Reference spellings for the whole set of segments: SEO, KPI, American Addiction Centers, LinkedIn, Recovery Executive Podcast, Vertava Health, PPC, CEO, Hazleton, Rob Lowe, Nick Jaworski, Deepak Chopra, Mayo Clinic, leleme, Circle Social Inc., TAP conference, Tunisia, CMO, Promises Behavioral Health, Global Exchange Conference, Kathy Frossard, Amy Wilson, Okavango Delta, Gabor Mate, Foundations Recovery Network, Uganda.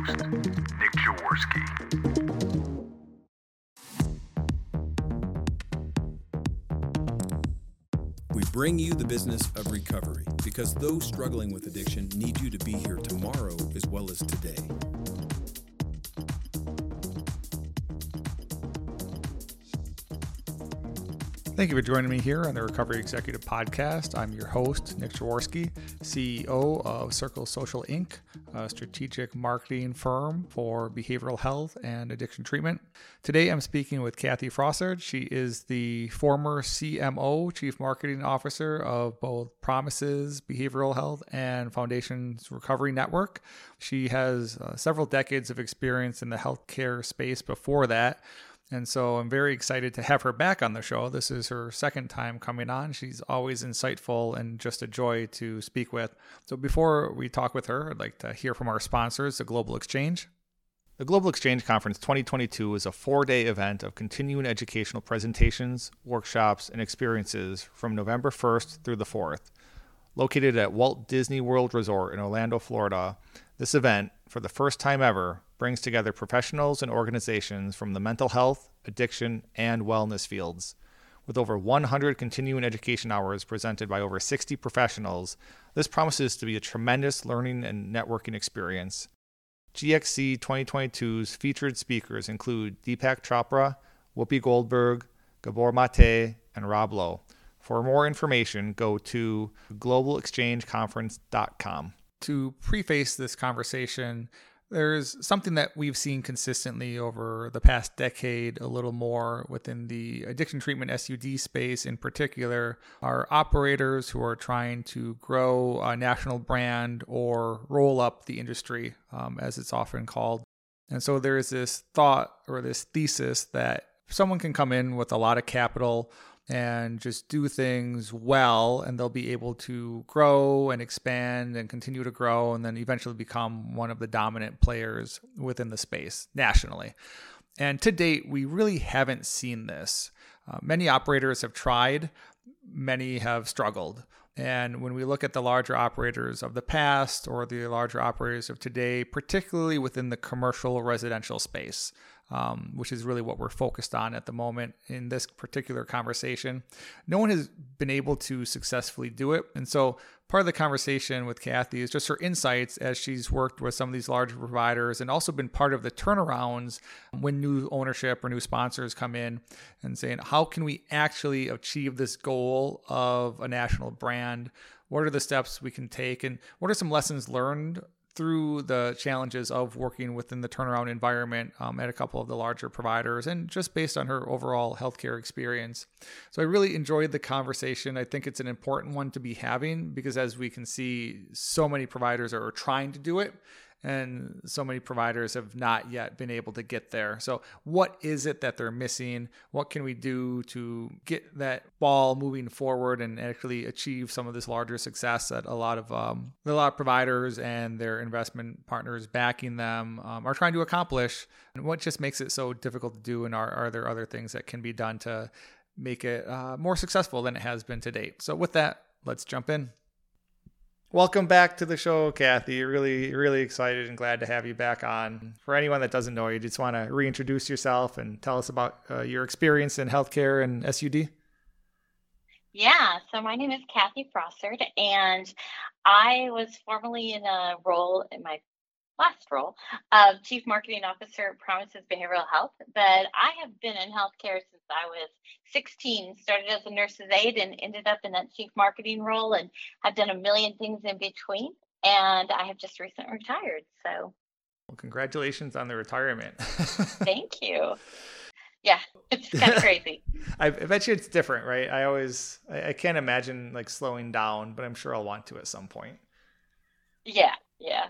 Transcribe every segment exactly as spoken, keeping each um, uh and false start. host, Nick Jaworski. We bring you the business of recovery because those struggling with addiction need you to be here tomorrow as well as today. Thank you for joining me here on the Recovery Executive Podcast. I'm your host, Nick Jaworski, C E O of Circle Social Incorporated, a strategic marketing firm for behavioral health and addiction treatment. Today, I'm speaking with Kathy Frossard. She is the former C M O, Chief Marketing Officer of both Promises Behavioral Health and Foundations Recovery Network. She has uh, several decades of experience in the healthcare space before that. And so I'm very excited to have her back on the show. This is her second time coming on. She's always insightful and just a joy to speak with. So before we talk with her, I'd like to hear from our sponsors, the Global Exchange. The Global Exchange Conference twenty twenty-two is a four-day event of continuing educational presentations, workshops, and experiences from November first through the fourth. Located at Walt Disney World Resort in Orlando, Florida, this event, for the first time ever, brings together professionals and organizations from the mental health, addiction, and wellness fields. With over one hundred continuing education hours presented by over sixty professionals, this promises to be a tremendous learning and networking experience. G X C twenty twenty-two's featured speakers include Deepak Chopra, Whoopi Goldberg, Gabor Mate, and Rob Lowe. For more information, go to global exchange conference dot com. To preface this conversation, there's something that we've seen consistently over the past decade, a little more within the addiction treatment S U D space in particular, are operators who are trying to grow a national brand or roll up the industry, um, as it's often called. And so there is this thought or this thesis that someone can come in with a lot of capital and just do things well, and they'll be able to grow and expand and continue to grow and then eventually become one of the dominant players within the space nationally. And to date, we really haven't seen this. Uh, many operators have tried, many have struggled. And when we look at the larger operators of the past or the larger operators of today, particularly within the commercial residential space, Um, which is really what we're focused on at the moment in this particular conversation, no one has been able to successfully do it. And so part of the conversation with Kathy is just her insights as she's worked with some of these larger providers and also been part of the turnarounds when new ownership or new sponsors come in and saying, how can we actually achieve this goal of a national brand? What are the steps we can take? And what are some lessons learned through the challenges of working within the turnaround environment um, at a couple of the larger providers and just based on her overall healthcare experience. So I really enjoyed the conversation. I think it's an important one to be having because as we can see, so many providers are trying to do it and so many providers have not yet been able to get there. So what is it that they're missing? What can we do to get that ball moving forward and actually achieve some of this larger success that a lot of um, a lot of providers and their investment partners backing them um, are trying to accomplish? And what just makes it so difficult to do? And are, are there other things that can be done to make it uh, more successful than it has been to date? So with that, let's jump in. Welcome back to the show, Kathy. Really, really excited and glad to have you back on. For anyone that doesn't know you, just want to reintroduce yourself and tell us about uh, your experience in healthcare and S U D. Yeah, so my name is Kathy Frossard, and I was formerly in a role in my last role of Chief Marketing Officer at Promises Behavioral Health, but I have been in healthcare since I was sixteen, started as a nurse's aide and ended up in that chief marketing role, and I've done a million things in between, and I have just recently retired, so. Well, congratulations on the retirement. Thank you. Yeah, it's kind of crazy. I bet you it's different, right? I always, I, I can't imagine like slowing down, but I'm sure I'll want to at some point. Yeah, yeah.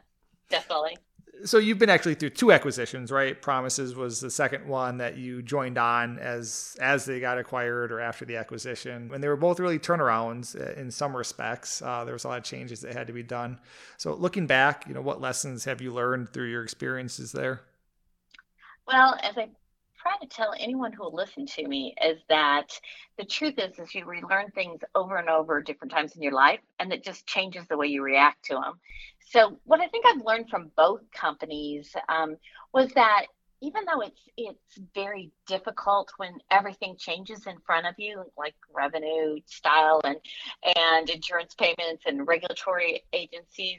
Definitely. So you've been actually through two acquisitions, right? Promises was the second one that you joined on as as they got acquired or after the acquisition. And they were both really turnarounds in some respects. Uh, there was a lot of changes that had to be done. So looking back, you know, what lessons have you learned through your experiences there? Well, as I try to tell anyone who will listen to me is that the truth is, is you relearn things over and over different times in your life, and it just changes the way you react to them. So what I think I've learned from both companies um, was that even though it's it's very difficult when everything changes in front of you, like revenue, style, and and insurance payments and regulatory agencies,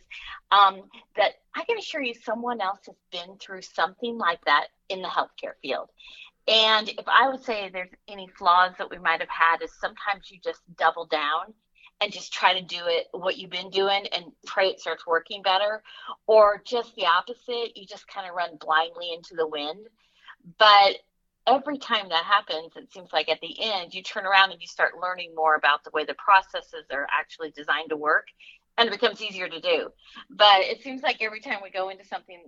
um, that I can assure you someone else has been through something like that in the healthcare field. And if I would say there's any flaws that we might have had is sometimes you just double down and just try to do it what you've been doing and pray it starts working better, or just the opposite, you just kind of run blindly into the wind. But every time that happens, it seems like at the end, you turn around and you start learning more about the way the processes are actually designed to work, and it becomes easier to do. But it seems like every time we go into something,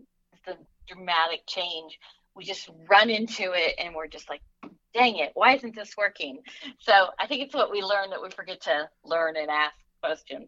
the dramatic change, we just run into it and we're just like, dang it, why isn't this working? So I think it's what we learn that we forget to learn and ask questions.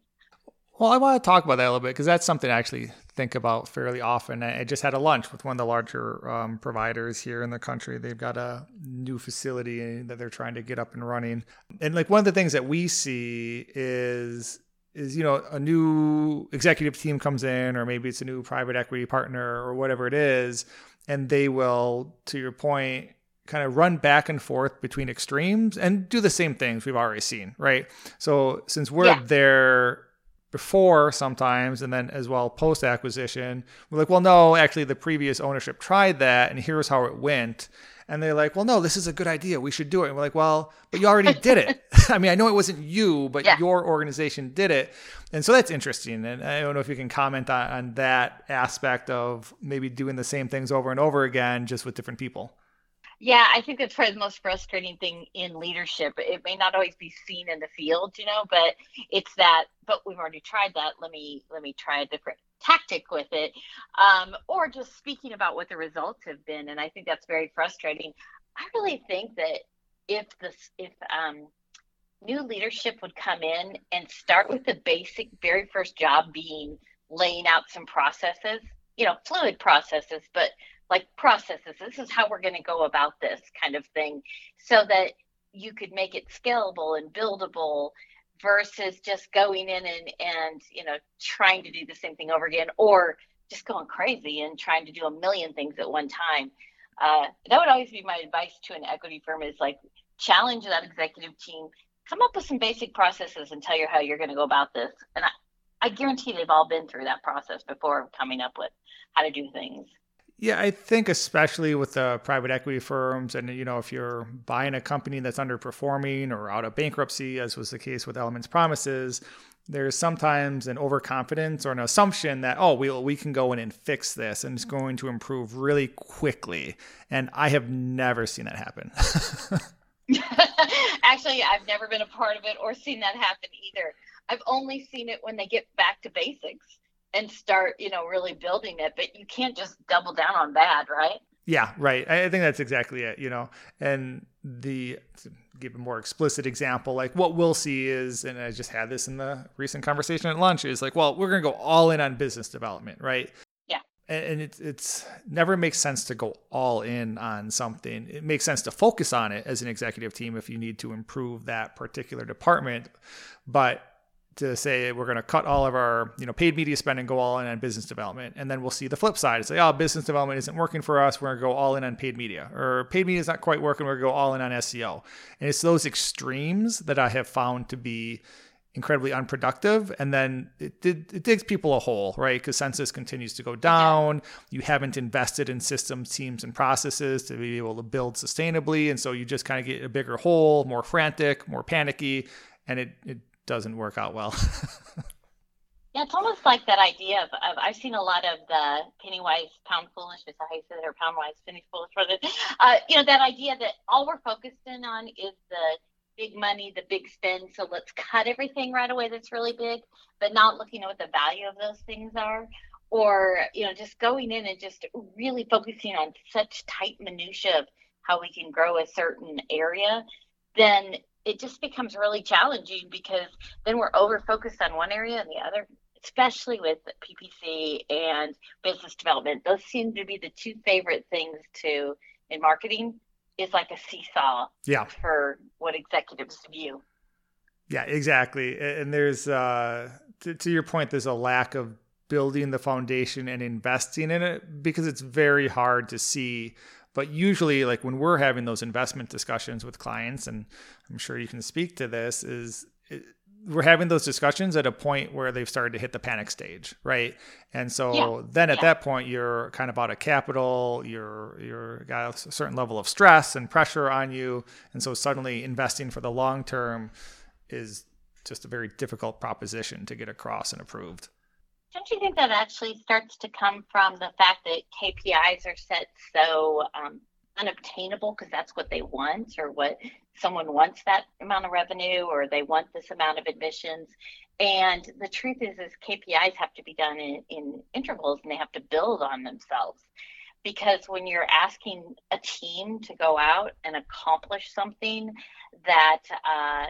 Well, I want to talk about that a little bit because that's something I actually think about fairly often. I just had a lunch with one of the larger um, providers here in the country. They've got a new facility that they're trying to get up and running. And like one of the things that we see is is, you know, a new executive team comes in, or maybe it's a new private equity partner or whatever it is. And they will, to your point, kind of run back and forth between extremes and do the same things we've already seen, right? So since we're yeah. there before sometimes, and then as well post-acquisition, we're like, well, no, actually the previous ownership tried that and here's how it went. And they're like, well, no, this is a good idea. We should do it. And we're like, well, but you already did it. I mean, I know it wasn't you, but yeah. your organization did it. And so that's interesting. And I don't know if you can comment on, on that aspect of maybe doing the same things over and over again, just with different people. Yeah, I think that's probably the most frustrating thing in leadership. It may not always be seen in the field, you know, but it's that, but we've already tried that. Let me, let me try a different tactic with it, um, or just speaking about what the results have been. And I think that's very frustrating. I really think that if this, if um, new leadership would come in and start with the basic very first job being laying out some processes, you know, fluid processes, but like processes, this is how we're going to go about this kind of thing, so that you could make it scalable and buildable versus just going in and, and, you know, trying to do the same thing over again, or just going crazy and trying to do a million things at one time. Uh, that would always be my advice to an equity firm is like, challenge that executive team, come up with some basic processes and tell you how you're going to go about this. And I, I guarantee they've all been through that process before coming up with how to do things. Yeah, I think especially with the private equity firms, and you know, if you're buying a company that's underperforming or out of bankruptcy, as was the case with Elements Promises, there's sometimes an overconfidence or an assumption that, oh, we we can go in and fix this and it's going to improve really quickly. And I have never seen that happen. Actually, I've never been a part of it or seen that happen either. I've only seen it when they get back to basics and start, you know, really building it. But you can't just double down on bad, right? Yeah, right. I think that's exactly it, you know. And the, to give a more explicit example, like what we'll see is, and I just had this in the recent conversation at lunch, is like, well, we're going to go all in on business development, right? Yeah. And it's, it's never makes sense to go all in on something. It makes sense to focus on it as an executive team if you need to improve that particular department. But to say we're going to cut all of our, you know, paid media spend and go all in on business development. And then we'll see the flip side. It's like, oh, business development isn't working for us. We're going to go all in on paid media, or paid media is not quite working. We're going to go all in on S E O. And it's those extremes that I have found to be incredibly unproductive. And then it, it, it digs people a hole, right? Because census continues to go down. You haven't invested in systems, teams, and processes to be able to build sustainably. And so you just kind of get a bigger hole, more frantic, more panicky. And it, it doesn't work out well. Yeah, it's almost like that idea of, of I've seen a lot of the penny wise pound foolish, is that how you say it, or pound wise penny foolish, rather, uh, you know, that idea that all we're focused in on is the big money, the big spend. So let's cut everything right away that's really big, but not looking at what the value of those things are, or, you know, just going in and just really focusing on such tight minutia of how we can grow a certain area. Then it just becomes really challenging because then we're over focused on one area and the other, especially with P P C and business development. Those seem to be the two favorite things to in marketing is like a seesaw yeah. for what executives view. Yeah, exactly. And there's, uh, to, to your point, there's a lack of building the foundation and investing in it because it's very hard to see. But usually, like when we're having those investment discussions with clients, and I'm sure you can speak to this, is it, we're having those discussions at a point where they've started to hit the panic stage, right? And so yeah. then at yeah. that point, you're kind of out of capital, you're you're got a certain level of stress and pressure on you, and so suddenly investing for the long term is just a very difficult proposition to get across and approved. Don't you think that actually starts to come from the fact that K P Is are set so um, unobtainable because that's what they want, or what someone wants, that amount of revenue, or they want this amount of admissions? And the truth is, is K P Is have to be done in, in intervals, and they have to build on themselves. Because when you're asking a team to go out and accomplish something that uh,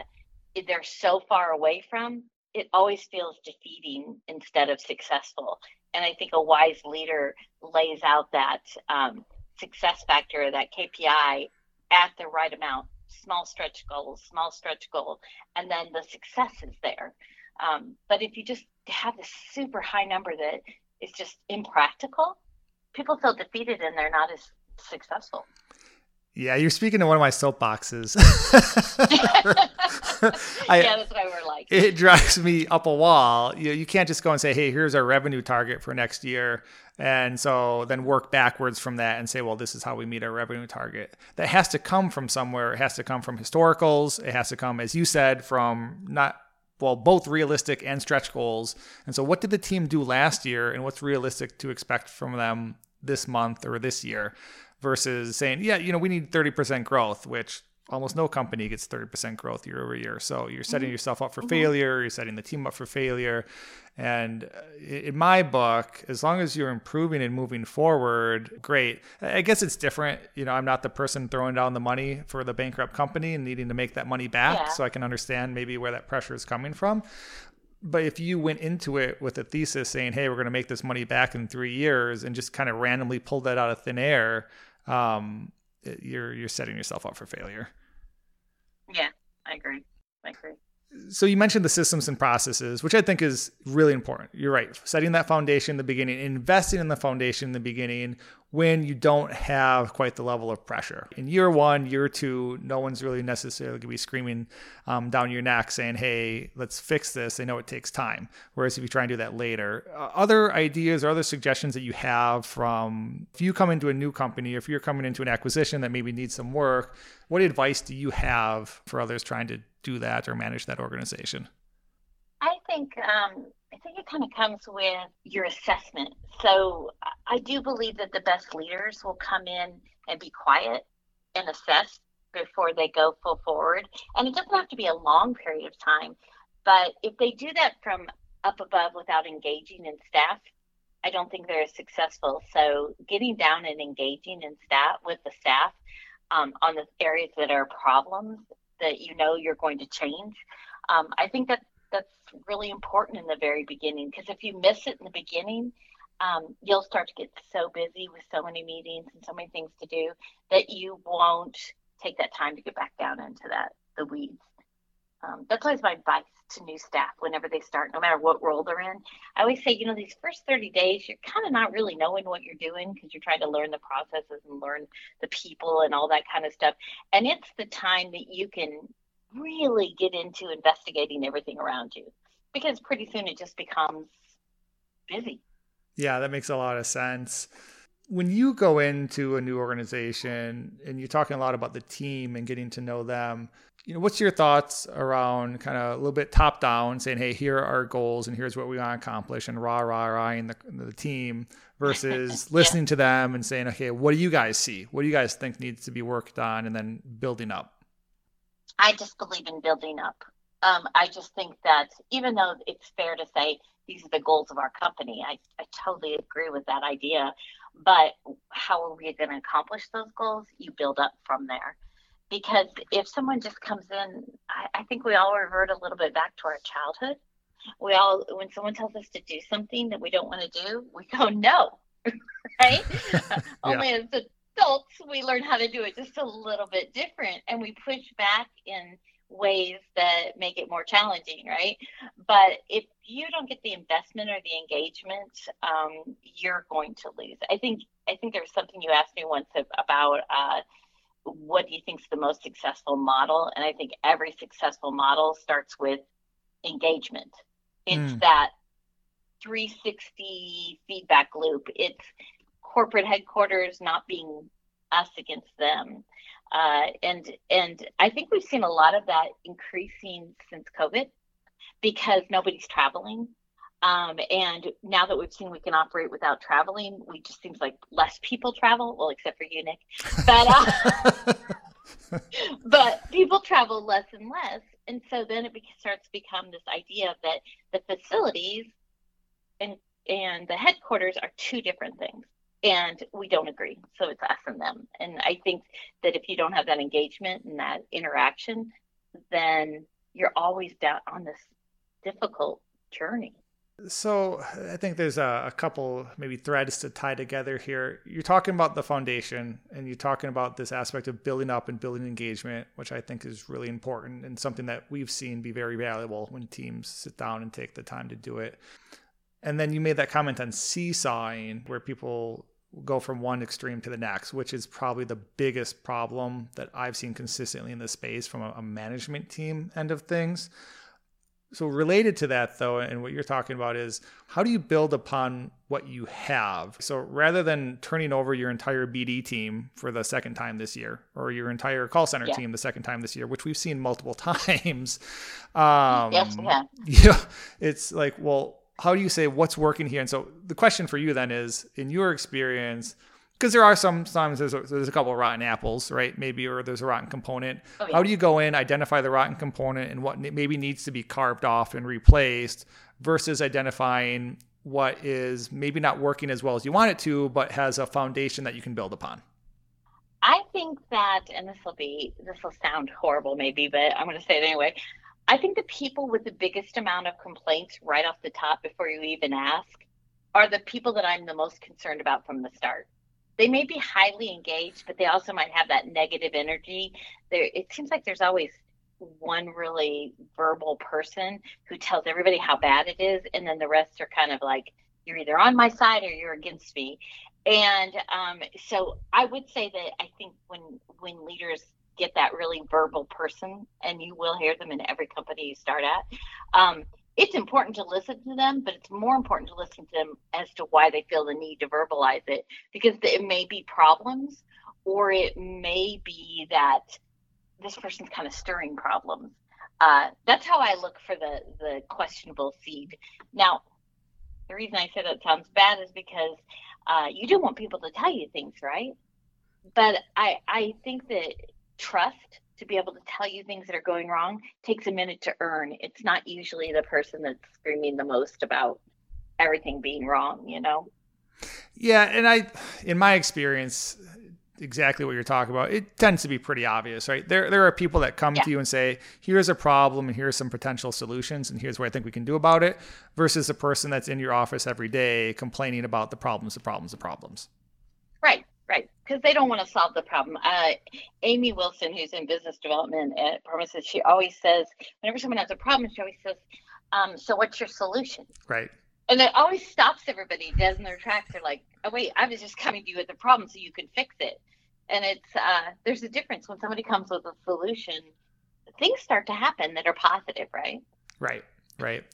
they're so far away from, it always feels defeating instead of successful. And I think a wise leader lays out that um, success factor, that K P I, at the right amount, small stretch goal, small stretch goal, and then the success is there. Um, but if you just have this super high number that is just impractical, people feel defeated and they're not as successful. Yeah, you're speaking to one of my soapboxes. I, yeah, that's why we're like. It drives me up a wall. You know, you can't just go and say, hey, here's our revenue target for next year. And so then work backwards from that and say, well, this is how we meet our revenue target. That has to come from somewhere. It has to come from historicals. It has to come, as you said, from not, well, both realistic and stretch goals. And so what did the team do last year, and what's realistic to expect from them this month or this year, versus saying, yeah, you know, we need thirty percent growth, which almost no company gets thirty percent growth year over year. So you're setting mm-hmm. yourself up for mm-hmm. failure. You're setting the team up for failure. And in my book, as long as you're improving and moving forward, great. I guess it's different. You know, I'm not the person throwing down the money for the bankrupt company and needing to make that money back. Yeah. So I can understand maybe where that pressure is coming from. But if you went into it with a thesis saying, hey, we're going to make this money back in three years and just kind of randomly pulled that out of thin air, um, you're you're setting yourself up for failure. Yeah, I agree. I agree. So you mentioned the systems and processes, which I think is really important. You're right. Setting that foundation in the beginning, investing in the foundation in the beginning when you don't have quite the level of pressure. In year one, year two, no one's really necessarily going to be screaming um, down your neck saying, hey, let's fix this. They know it takes time. Whereas if you try and do that later, uh, other ideas or other suggestions that you have from, if you come into a new company, or if you're coming into an acquisition that maybe needs some work, what advice do you have for others trying to do that or manage that organization? I think, um, I think it kind of comes with your assessment. So I do believe that the best leaders will come in and be quiet and assess before they go full forward. And it doesn't have to be a long period of time, but if they do that from up above without engaging in staff, I don't think they're successful. So getting down and engaging in staff with the staff um, on the areas that are problems that you know you're going to change, um, I think that that's really important in the very beginning, because if you miss it in the beginning, um, you'll start to get so busy with so many meetings and so many things to do that you won't take that time to get back down into that, the weeds. Um, that's always my advice to new staff whenever they start, no matter what role they're in. I always say, you know, these first thirty days, you're kind of not really knowing what you're doing because you're trying to learn the processes and learn the people and all that kind of stuff. And it's the time that you can really get into investigating everything around you, because pretty soon it just becomes busy. Yeah, that makes a lot of sense. When you go into a new organization and you're talking a lot about the team and getting to know them, you know, what's your thoughts around kind of a little bit top down saying, hey, here are our goals and here's what we want to accomplish, and rah, rah, rah in the, the team, versus yeah. listening to them and saying, okay, what do you guys see? What do you guys think needs to be worked on? And then building up. I just believe in building up. Um, I just think that even though it's fair to say these are the goals of our company, I, I totally agree with that idea. But how are we going to accomplish those goals? You build up from there. Because if someone just comes in, I, I think we all revert a little bit back to our childhood. We all, when someone tells us to do something that we don't want to do, we go, no, right? yeah. Only as a, adults, we learn how to do it just a little bit different, and we push back in ways that make it more challenging, right? But if you don't get the investment or the engagement, um, you're going to lose. I think I think there's something you asked me once about uh, what do you think is the most successful model? And I think every successful model starts with engagement. It's mm. that three sixty feedback loop. It's corporate headquarters not being us against them. Uh, and and I think we've seen a lot of that increasing since COVID because nobody's traveling. Um, and now that we've seen we can operate without traveling, we just seems like less people travel. Well, except for you, Nick. But, uh, but people travel less and less. And so then it starts to become this idea that the facilities and and the headquarters are two different things. And we don't agree. So it's us and them. And I think that if you don't have that engagement and that interaction, then you're always down on this difficult journey. So I think there's a, a couple maybe threads to tie together here. You're talking about the foundation and you're talking about this aspect of building up and building engagement, which I think is really important and something that we've seen be very valuable when teams sit down and take the time to do it. And then you made that comment on seesawing, where people go from one extreme to the next, which is probably the biggest problem that I've seen consistently in this space from a management team end of things. So related to that, though, and what you're talking about is how do you build upon what you have? So rather than turning over your entire B D team for the second time this year or your entire call center yeah. team the second time this year, which we've seen multiple times. Um, yes, yeah. yeah. It's like, well, how do you say what's working here? And so the question for you then is, in your experience, because there are some times there's a, there's a couple of rotten apples, right? Maybe, or there's a rotten component. Oh, yeah. How do you go in, identify the rotten component and what maybe needs to be carved off and replaced versus identifying what is maybe not working as well as you want it to, but has a foundation that you can build upon? I think that, and this will be, this will sound horrible maybe, but I'm going to say it anyway. I think the people with the biggest amount of complaints right off the top before you even ask are the people that I'm the most concerned about from the start. They may be highly engaged, but they also might have that negative energy. There, it seems like there's always one really verbal person who tells everybody how bad it is, and then the rest are kind of like, you're either on my side or you're against me. And um, so I would say that I think when when leaders get that really verbal person, and you will hear them in every company you start at. Um, it's important to listen to them, but it's more important to listen to them as to why they feel the need to verbalize it, because it may be problems, or it may be that this person's kind of stirring problems. Uh, that's how I look for the, the questionable seed. Now, the reason I say that sounds bad is because uh, you don't want people to tell you things, right? But I, I think that trust to be able to tell you things that are going wrong takes a minute to earn. It's not usually the person that's screaming the most about everything being wrong, you know? Yeah. And I, in my experience, exactly what you're talking about, it tends to be pretty obvious, right? There, there are people that come yeah. to you and say, here's a problem and here's some potential solutions and here's what I think we can do about it, versus the person that's in your office every day complaining about the problems, the problems, the problems. Right. Right, because they don't want to solve the problem. Uh, Amy Wilson, who's in business development at Promises, she always says, whenever someone has a problem, she always says, um, so what's your solution? Right. And it always stops everybody dead in their tracks. They're like, oh, wait, I was just coming to you with a problem so you could fix it. And it's uh, there's a difference. When somebody comes with a solution, things start to happen that are positive, right? Right, right.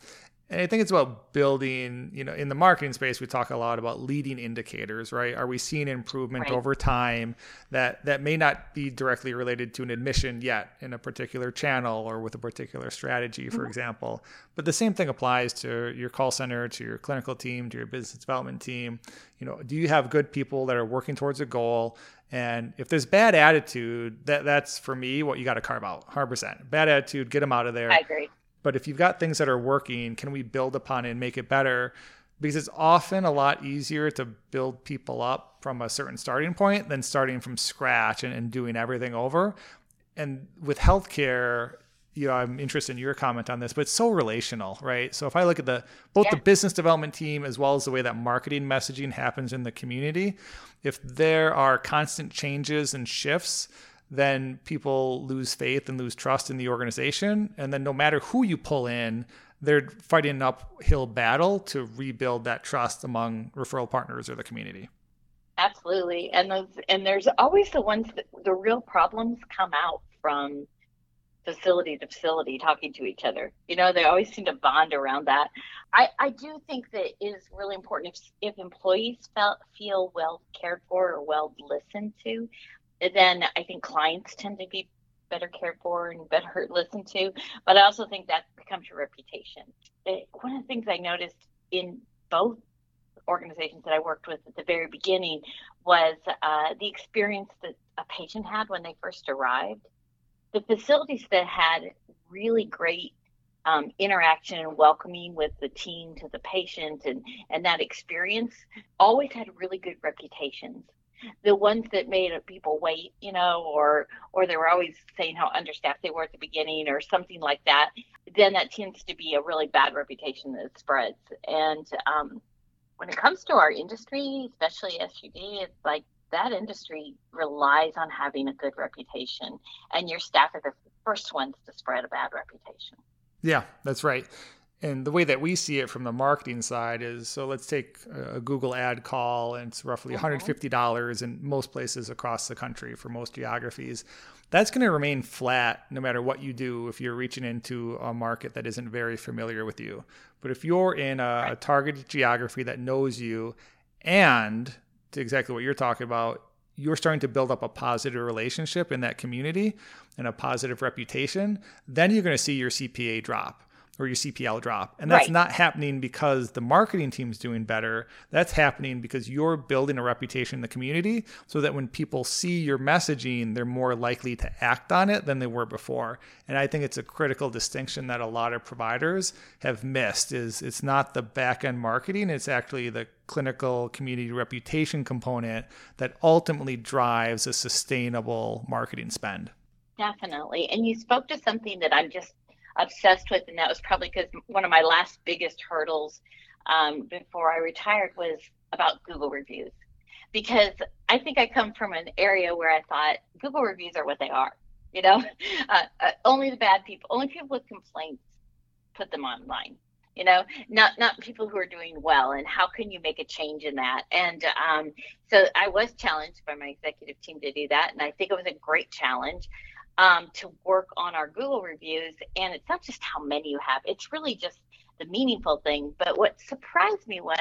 And I think it's about building, you know, in the marketing space, we talk a lot about leading indicators, right? Are we seeing improvement right. over time that, that may not be directly related to an admission yet in a particular channel or with a particular strategy, for mm-hmm. example? But the same thing applies to your call center, to your clinical team, to your business development team. You know, do you have good people that are working towards a goal? And if there's bad attitude, that that's for me what you got to carve out, one hundred percent. Bad attitude, get them out of there. I agree. But if you've got things that are working, can we build upon it and make it better? Because it's often a lot easier to build people up from a certain starting point than starting from scratch and, and doing everything over. And with healthcare, you know, I'm interested in your comment on this, but it's so relational, right? So if I look at the both yeah. the business development team as well as the way that marketing messaging happens in the community, if there are constant changes and shifts, then people lose faith and lose trust in the organization. And then no matter who you pull in, they're fighting an uphill battle to rebuild that trust among referral partners or the community. Absolutely. And those, and there's always the ones that the real problems come out from facility to facility talking to each other. You know, they always seem to bond around that. I, I do think that it is really important if, if employees felt, feel well cared for or well listened to, then I think clients tend to be better cared for and better listened to. But I also think that becomes your reputation. It, one of the things I noticed in both organizations that I worked with at the very beginning was uh, the experience that a patient had when they first arrived. The facilities that had really great um, interaction and welcoming with the team to the patient and, and that experience always had really good reputations. The ones that made people wait, you know, or or they were always saying how understaffed they were at the beginning or something like that, then that tends to be a really bad reputation that spreads. And um, when it comes to our industry, especially S U D, it's like that industry relies on having a good reputation, and your staff are the first ones to spread a bad reputation. Yeah, that's right. And the way that we see it from the marketing side is, so let's take a Google ad call, and it's roughly one hundred fifty dollars in most places across the country for most geographies. That's going to remain flat no matter what you do if you're reaching into a market that isn't very familiar with you. But if you're in a, a targeted geography that knows you, and to exactly what you're talking about, you're starting to build up a positive relationship in that community and a positive reputation, then you're going to see your C P A drop. Or your C P L drop. And that's right. Not happening because the marketing team's doing better. That's happening because you're building a reputation in the community so that when people see your messaging, they're more likely to act on it than they were before. And I think it's a critical distinction that a lot of providers have missed is it's not the back-end marketing. It's actually the clinical community reputation component that ultimately drives a sustainable marketing spend. Definitely. And you spoke to something that I'm just obsessed with, and that was probably because one of my last biggest hurdles um, before I retired was about Google reviews, because I think I come from an area where I thought Google reviews are what they are, you know, uh, uh, only the bad people, only people with complaints put them online, you know, not not people who are doing well, and how can you make a change in that? And um, so I was challenged by my executive team to do that, and I think it was a great challenge. Um, to work on our Google reviews. And it's not just how many you have, it's really just the meaningful thing. But what surprised me was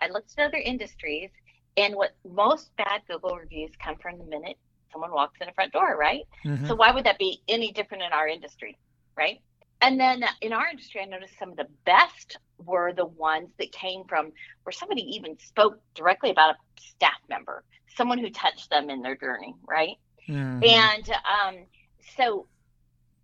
I looked at other industries, and what most bad Google reviews come from the minute someone walks in the front door, right? Mm-hmm. So why would that be any different in our industry, right? And then in our industry, I noticed some of the best were the ones that came from where somebody even spoke directly about a staff member, someone who touched them in their journey, right? Mm-hmm. And um so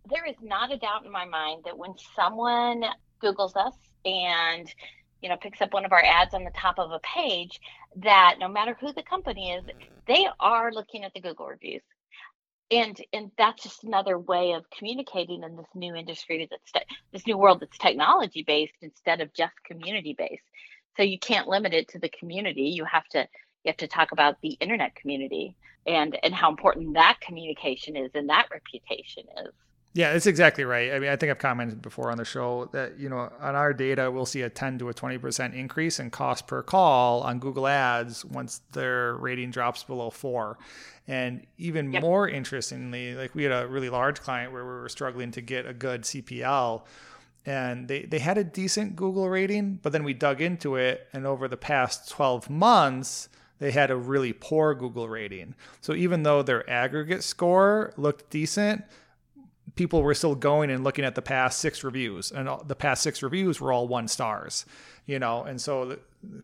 there is not a doubt in my mind that when someone Googles us and, you know, picks up one of our ads on the top of a page, that no matter who the company is, they are looking at the Google reviews. And and that's just another way of communicating in this new industry, that's te- this new world that's technology-based instead of just community-based. So you can't limit it to the community. You have to you have to talk about the internet community and, and how important that communication is and that reputation is. Yeah, that's exactly right. I mean, I think I've commented before on the show that, you know, on our data, we'll see a ten to a twenty percent increase in cost per call on Google Ads once their rating drops below four. And even yep. more interestingly, like we had a really large client where we were struggling to get a good C P L. And they, they had a decent Google rating, but then we dug into it. And over the past twelve months, they had a really poor Google rating. So even though their aggregate score looked decent, people were still going and looking at the past six reviews, and the past six reviews were all one stars, you know? And so the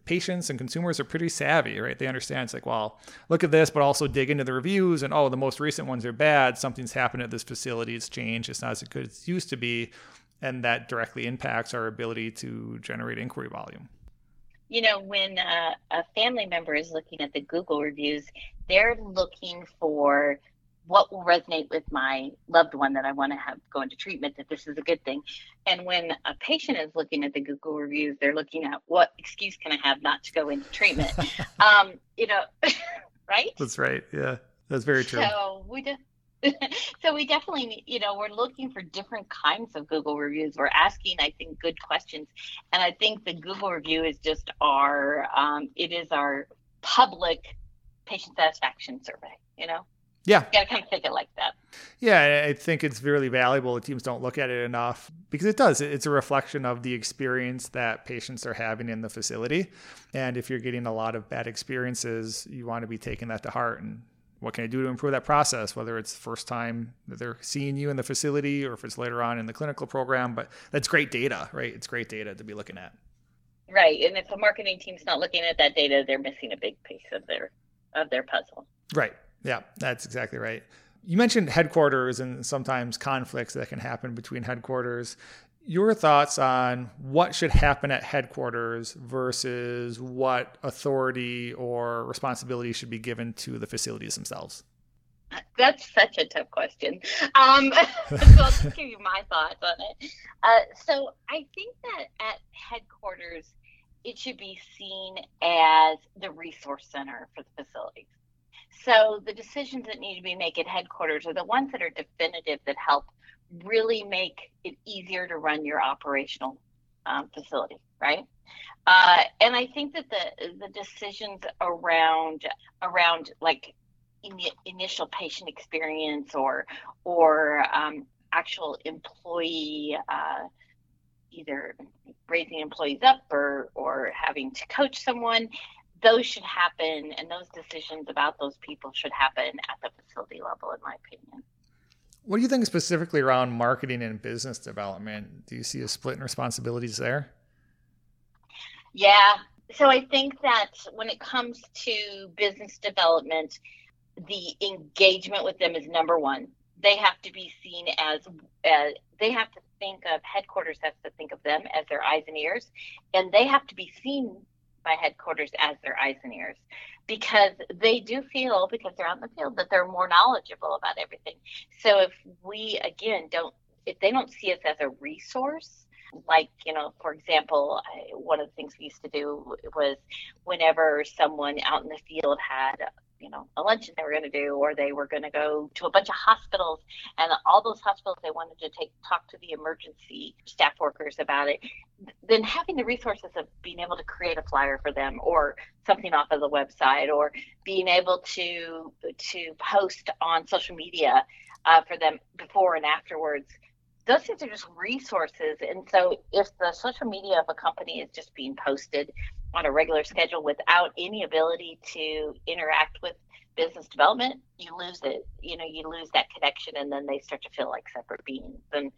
patients and consumers are pretty savvy, right? They understand it's like, well, look at this, but also dig into the reviews, and oh, the most recent ones are bad. Something's happened at this facility. It's changed. It's not as good as it used to be. And that directly impacts our ability to generate inquiry volume. You know, when uh, a family member is looking at the Google reviews, they're looking for what will resonate with my loved one that I want to have go into treatment, that this is a good thing. And when a patient is looking at the Google reviews, they're looking at what excuse can I have not to go into treatment? um, you know, right? That's right. Yeah, that's very true. So we just, so we definitely, you know, we're looking for different kinds of Google reviews. We're asking, I think, good questions. And I think the Google review is just our, um, it is our public patient satisfaction survey, you know? Yeah. You got to kind of think it like that. Yeah, I think it's really valuable. Teams don't look at it enough because it does. It's a reflection of the experience that patients are having in the facility. And if you're getting a lot of bad experiences, you want to be taking that to heart. And what can I do to improve that process? Whether it's the first time that they're seeing you in the facility or if it's later on in the clinical program. But that's great data, right? It's great data to be looking at. Right. And if a marketing team's not looking at that data, they're missing a big piece of their of their puzzle. Right. Yeah, that's exactly right. You mentioned headquarters and sometimes conflicts that can happen between headquarters. Your thoughts on what should happen at headquarters versus what authority or responsibility should be given to the facilities themselves? That's such a tough question. Um, so I'll just give you my thoughts on it. Uh, so I think that at headquarters, it should be seen as the resource center for the facilities. So the decisions that need to be made at headquarters are the ones that are definitive, that help really make it easier to run your operational um, facility, right? Uh, and I think that the the decisions around around like in the initial patient experience or or um, actual employee uh, either raising employees up or or having to coach someone. Those should happen, and those decisions about those people should happen at the facility level, in my opinion. What do you think specifically around marketing and business development? Do you see a split in responsibilities there? Yeah. So I think that when it comes to business development, the engagement with them is number one. They have to be seen as, as they have to think of headquarters has to think of them as their eyes and ears, and they have to be seen by headquarters as their eyes and ears, because they do feel, because they're out in the field, that they're more knowledgeable about everything. So if we, again, don't, if they don't see us as a resource, like, you know, for example, I, one of the things we used to do was whenever someone out in the field had, you know, a luncheon they were going to do, or they were going to go to a bunch of hospitals, and all those hospitals, they wanted to take talk to the emergency staff workers about it, then having the resources of being able to create a flyer for them or something off of the website, or being able to to post on social media uh, for them before and afterwards, those things are just resources. And so if the social media of a company is just being posted on a regular schedule without any ability to interact with business development, you lose it. You know, you lose that connection, and then they start to feel like separate beings. And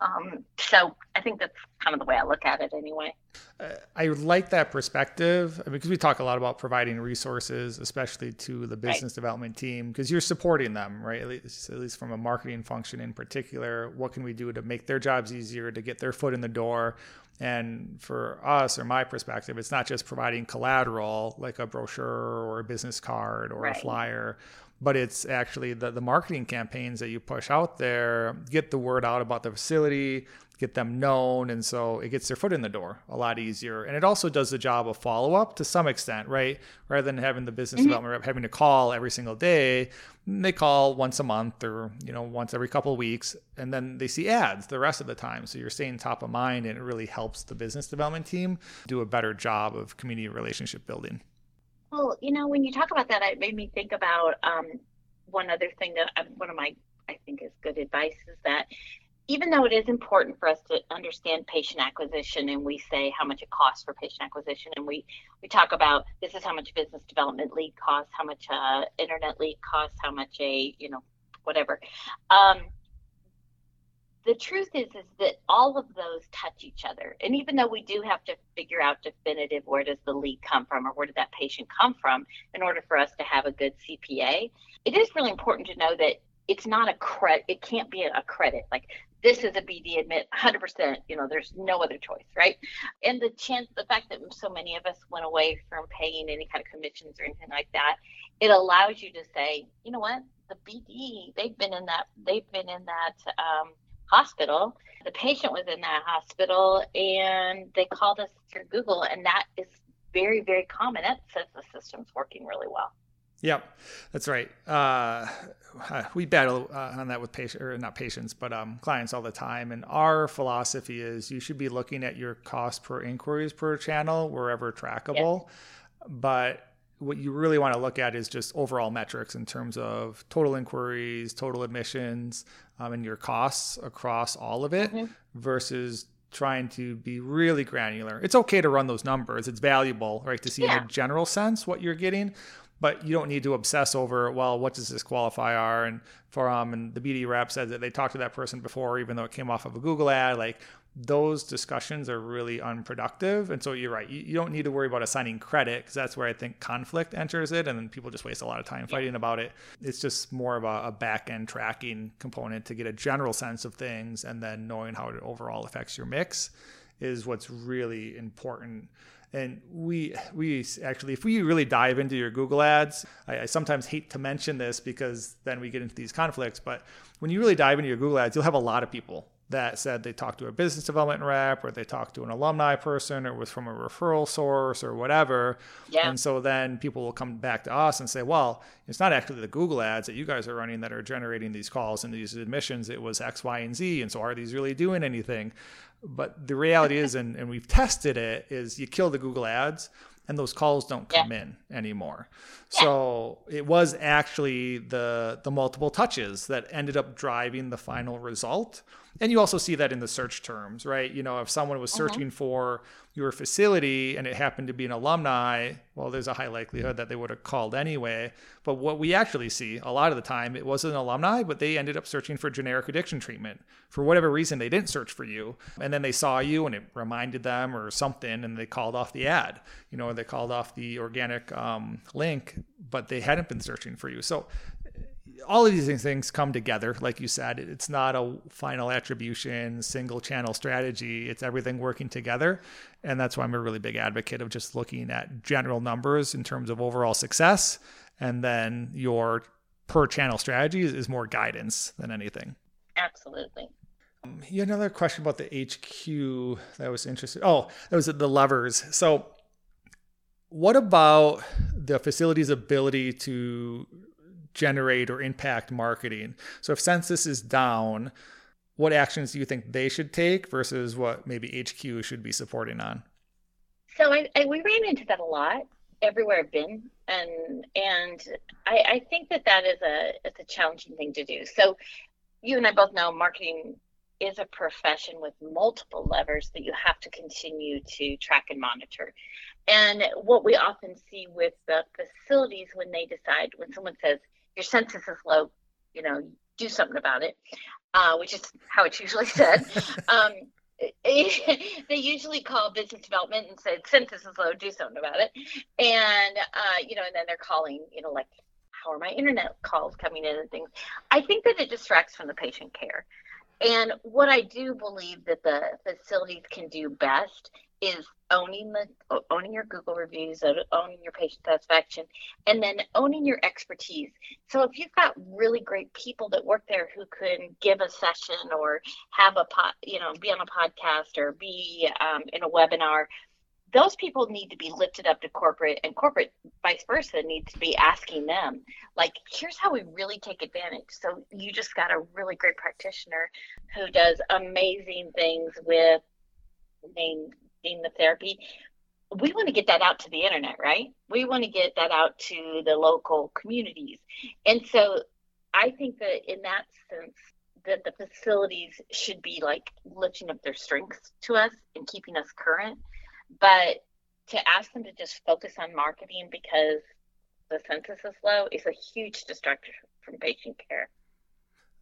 um, so I think that's kind of the way I look at it anyway. Uh, I like that perspective because we talk a lot about providing resources, especially to the business right. development team, because you're supporting them, right? At least, at least from a marketing function in particular, what can we do to make their jobs easier, to get their foot in the door? And for us, or my perspective, it's not just providing collateral like a brochure or a business card or right. a flyer, but it's actually the, the marketing campaigns that you push out there, get the word out about the facility, get them known. And so it gets their foot in the door a lot easier. And it also does the job of follow-up to some extent, right? Rather than having the business mm-hmm. development rep having to call every single day, they call once a month or, you know, once every couple of weeks, and then they see ads the rest of the time. So you're staying top of mind, and it really helps the business development team do a better job of community relationship building. Well, you know, when you talk about that, it made me think about um, one other thing that um, one of my, I think is good advice is that even though it is important for us to understand patient acquisition, and we say how much it costs for patient acquisition, and we, we talk about this is how much business development lead costs, how much uh, internet lead costs, how much a, you know, whatever. Um, the truth is, is that all of those touch each other. And even though we do have to figure out definitive, where does the lead come from, or where did that patient come from in order for us to have a good C P A, it is really important to know that it's not a credit. It can't be a credit. Like, this is a B D admit one hundred percent, you know, there's no other choice, right? And the chance, the fact that so many of us went away from paying any kind of commissions or anything like that, it allows you to say, you know what, the B D, they've been in that, they've been in that um, hospital. The patient was in that hospital, and they called us through Google, and that is very, very common. That says the system's working really well. Yep, that's right. Uh, we battle uh, on that with patients, or not patients, but um, clients all the time. And our philosophy is you should be looking at your cost per inquiries per channel, wherever trackable. Yes. But what you really want to look at is just overall metrics in terms of total inquiries, total admissions, um, and your costs across all of it, mm-hmm. versus trying to be really granular. It's okay to run those numbers. It's valuable, right, to see yeah. in a general sense what you're getting. But you don't need to obsess over, well, what does this qualifier and forum and the B D rep said that they talked to that person before, even though it came off of a Google ad. Like, those discussions are really unproductive. And so you're right. You, you don't need to worry about assigning credit, because that's where I think conflict enters it. And then people just waste a lot of time fighting yeah. about it. It's just more of a, a back end tracking component to get a general sense of things. And then knowing how it overall affects your mix is what's really important. And we we actually, if we really dive into your Google ads, I, I sometimes hate to mention this because then we get into these conflicts. But when you really dive into your Google ads, you'll have a lot of people that said they talked to a business development rep, or they talked to an alumni person, or was from a referral source, or whatever. Yeah. And so then people will come back to us and say, well, it's not actually the Google ads that you guys are running that are generating these calls and these admissions. It was X, Y, and Z. And so are these really doing anything? But the reality is, and, and we've tested it, is you kill the Google ads and those calls don't come yeah. in anymore. Yeah. So it was actually the the multiple touches that ended up driving the final result. And you also see that in the search terms, right? You know, if someone was searching mm-hmm. for your facility and it happened to be an alumni, well, there's a high likelihood that they would have called anyway. But what we actually see a lot of the time, it wasn't an alumni, but they ended up searching for generic addiction treatment. For whatever reason, they didn't search for you. And then they saw you and it reminded them or something, and they called off the ad, you know, or they called off the organic um, link, but they hadn't been searching for you. So all of these things come together. Like you said, it's not a final attribution, single channel strategy. It's everything working together. And that's why I'm a really big advocate of just looking at general numbers in terms of overall success. And then your per channel strategy is more guidance than anything. Absolutely. Um, you had another question about the H Q that was interesting. Oh, that was the levers. So what about the facility's ability to generate or impact marketing? So if census is down, what actions do you think they should take versus what maybe H Q should be supporting on? So I, I, we ran into that a lot everywhere I've been. And and I, I think that that is a, it's a challenging thing to do. So you and I both know marketing is a profession with multiple levers that you have to continue to track and monitor. And what we often see with the facilities when they decide, when someone says, your census is low, you know, do something about it, uh, which is how it's usually said. um, they usually call business development and say, census is low, do something about it. And, uh, you know, and then they're calling, you know, like, how are my internet calls coming in and things. I think that it distracts from the patient care. And what I do believe that the facilities can do best is owning the owning your Google reviews, owning your patient satisfaction, and then owning your expertise. So if you've got really great people that work there who can give a session or have a pod, you know, be on a podcast or be um, in a webinar, those people need to be lifted up to corporate, and corporate vice versa needs to be asking them, like, here's how we really take advantage. So you just got a really great practitioner who does amazing things with name the therapy. We want to get that out to the internet, right? We want to get that out to the local communities. And so I think that in that sense, that the facilities should be like lifting up their strengths to us and keeping us current. But to ask them to just focus on marketing because the census is low is a huge distraction from patient care.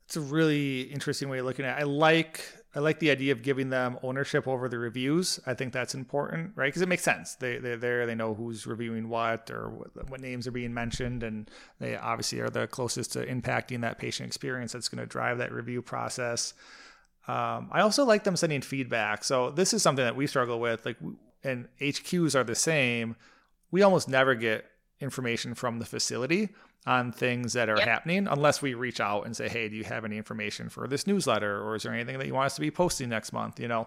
It's a really interesting way of looking at it. I like I like the idea of giving them ownership over the reviews. I think that's important, right? Because it makes sense. They, they're there. They know who's reviewing what or what, what names are being mentioned. And they obviously are the closest to impacting that patient experience that's going to drive that review process. Um, I also like them sending feedback. So this is something that we struggle with. Like, and H Qs are the same. We almost never get information from the facility. on things that are yep. happening, unless we reach out and say, hey, do you have any information for this newsletter? Or is there anything that you want us to be posting next month? You know,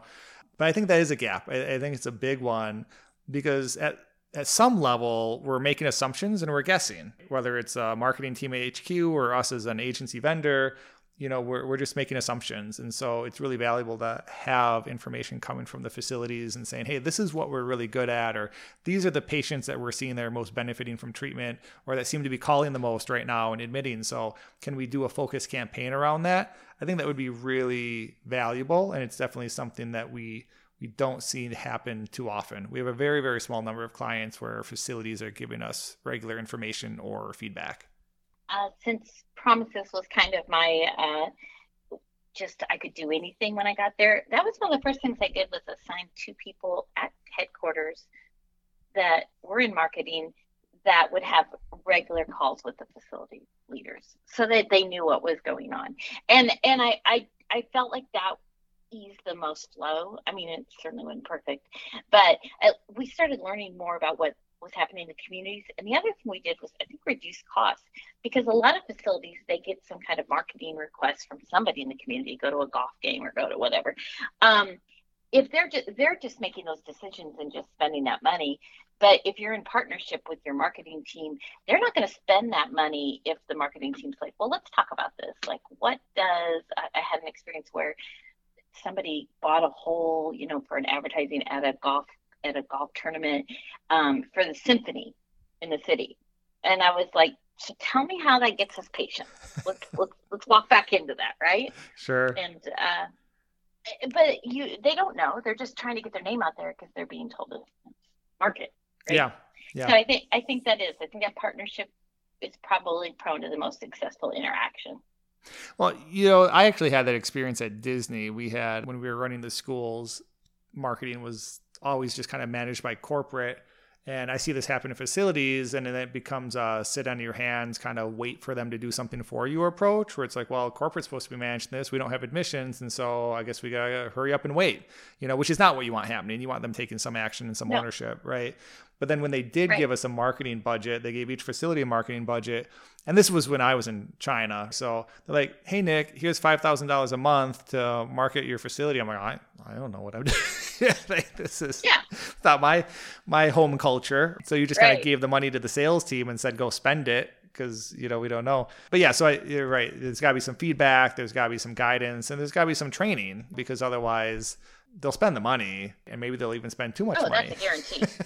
but I think that is a gap. I, I think it's a big one, because at at some level, we're making assumptions and we're guessing, whether it's a marketing team at H Q or us as an agency vendor. You know, we're we're just making assumptions. And so it's really valuable to have information coming from the facilities and saying, hey, this is what we're really good at, or these are the patients that we're seeing that are most benefiting from treatment, or that seem to be calling the most right now and admitting. So can we do a focused campaign around that? I think that would be really valuable. And it's definitely something that we we don't see happen too often. We have a very, very small number of clients where facilities are giving us regular information or feedback. Uh, since Promises was kind of my, uh, just I could do anything when I got there, that was one of the first things I did, was assign two people at headquarters that were in marketing that would have regular calls with the facility leaders, so that they knew what was going on. And and I, I, I felt like that eased the most flow. I mean, it certainly wasn't perfect, but uh, we started learning more about what was happening in the communities. And the other thing we did was, I think, reduce costs, because a lot of facilities, they get some kind of marketing request from somebody in the community, go to a golf game or go to whatever. Um, if they're just, they're just making those decisions and just spending that money. But if you're in partnership with your marketing team, they're not going to spend that money if the marketing team's like, well, let's talk about this. Like, what does, I, I had an experience where somebody bought a whole, you know, for an advertising at a golf at a golf tournament um, for the symphony in the city. And I was like, so tell me how that gets us patients. Let's, let's, let's walk back into that. Right. Sure. And, uh, but you, they don't know, they're just trying to get their name out there because they're being told to market. Right? Yeah. Yeah. So I think, I think that is, I think that partnership is probably prone to the most successful interaction. Well, you know, I actually had that experience at Disney. We had, when we were running the schools, marketing was always just kind of managed by corporate. And I see this happen in facilities, and then it becomes a sit on your hands, kind of wait for them to do something for you approach, where it's like, well, corporate's supposed to be managing this. We don't have admissions. And so I guess we got to hurry up and wait, you know, which is not what you want happening. You want them taking some action and some no. ownership, right? But then when they did right. give us a marketing budget, they gave each facility a marketing budget. And this was when I was in China. So they're like, hey, Nick, here's five thousand dollars a month to market your facility. I'm like, I, I don't know what I'm doing. Like, this is yeah. not my my home culture. So you just right. kind of gave the money to the sales team and said, go spend it, because, you know, we don't know. But yeah, so I, you're right. There's got to be some feedback. There's got to be some guidance, and there's got to be some training, because otherwise they'll spend the money, and maybe they'll even spend too much oh, money. Oh, that's a guarantee.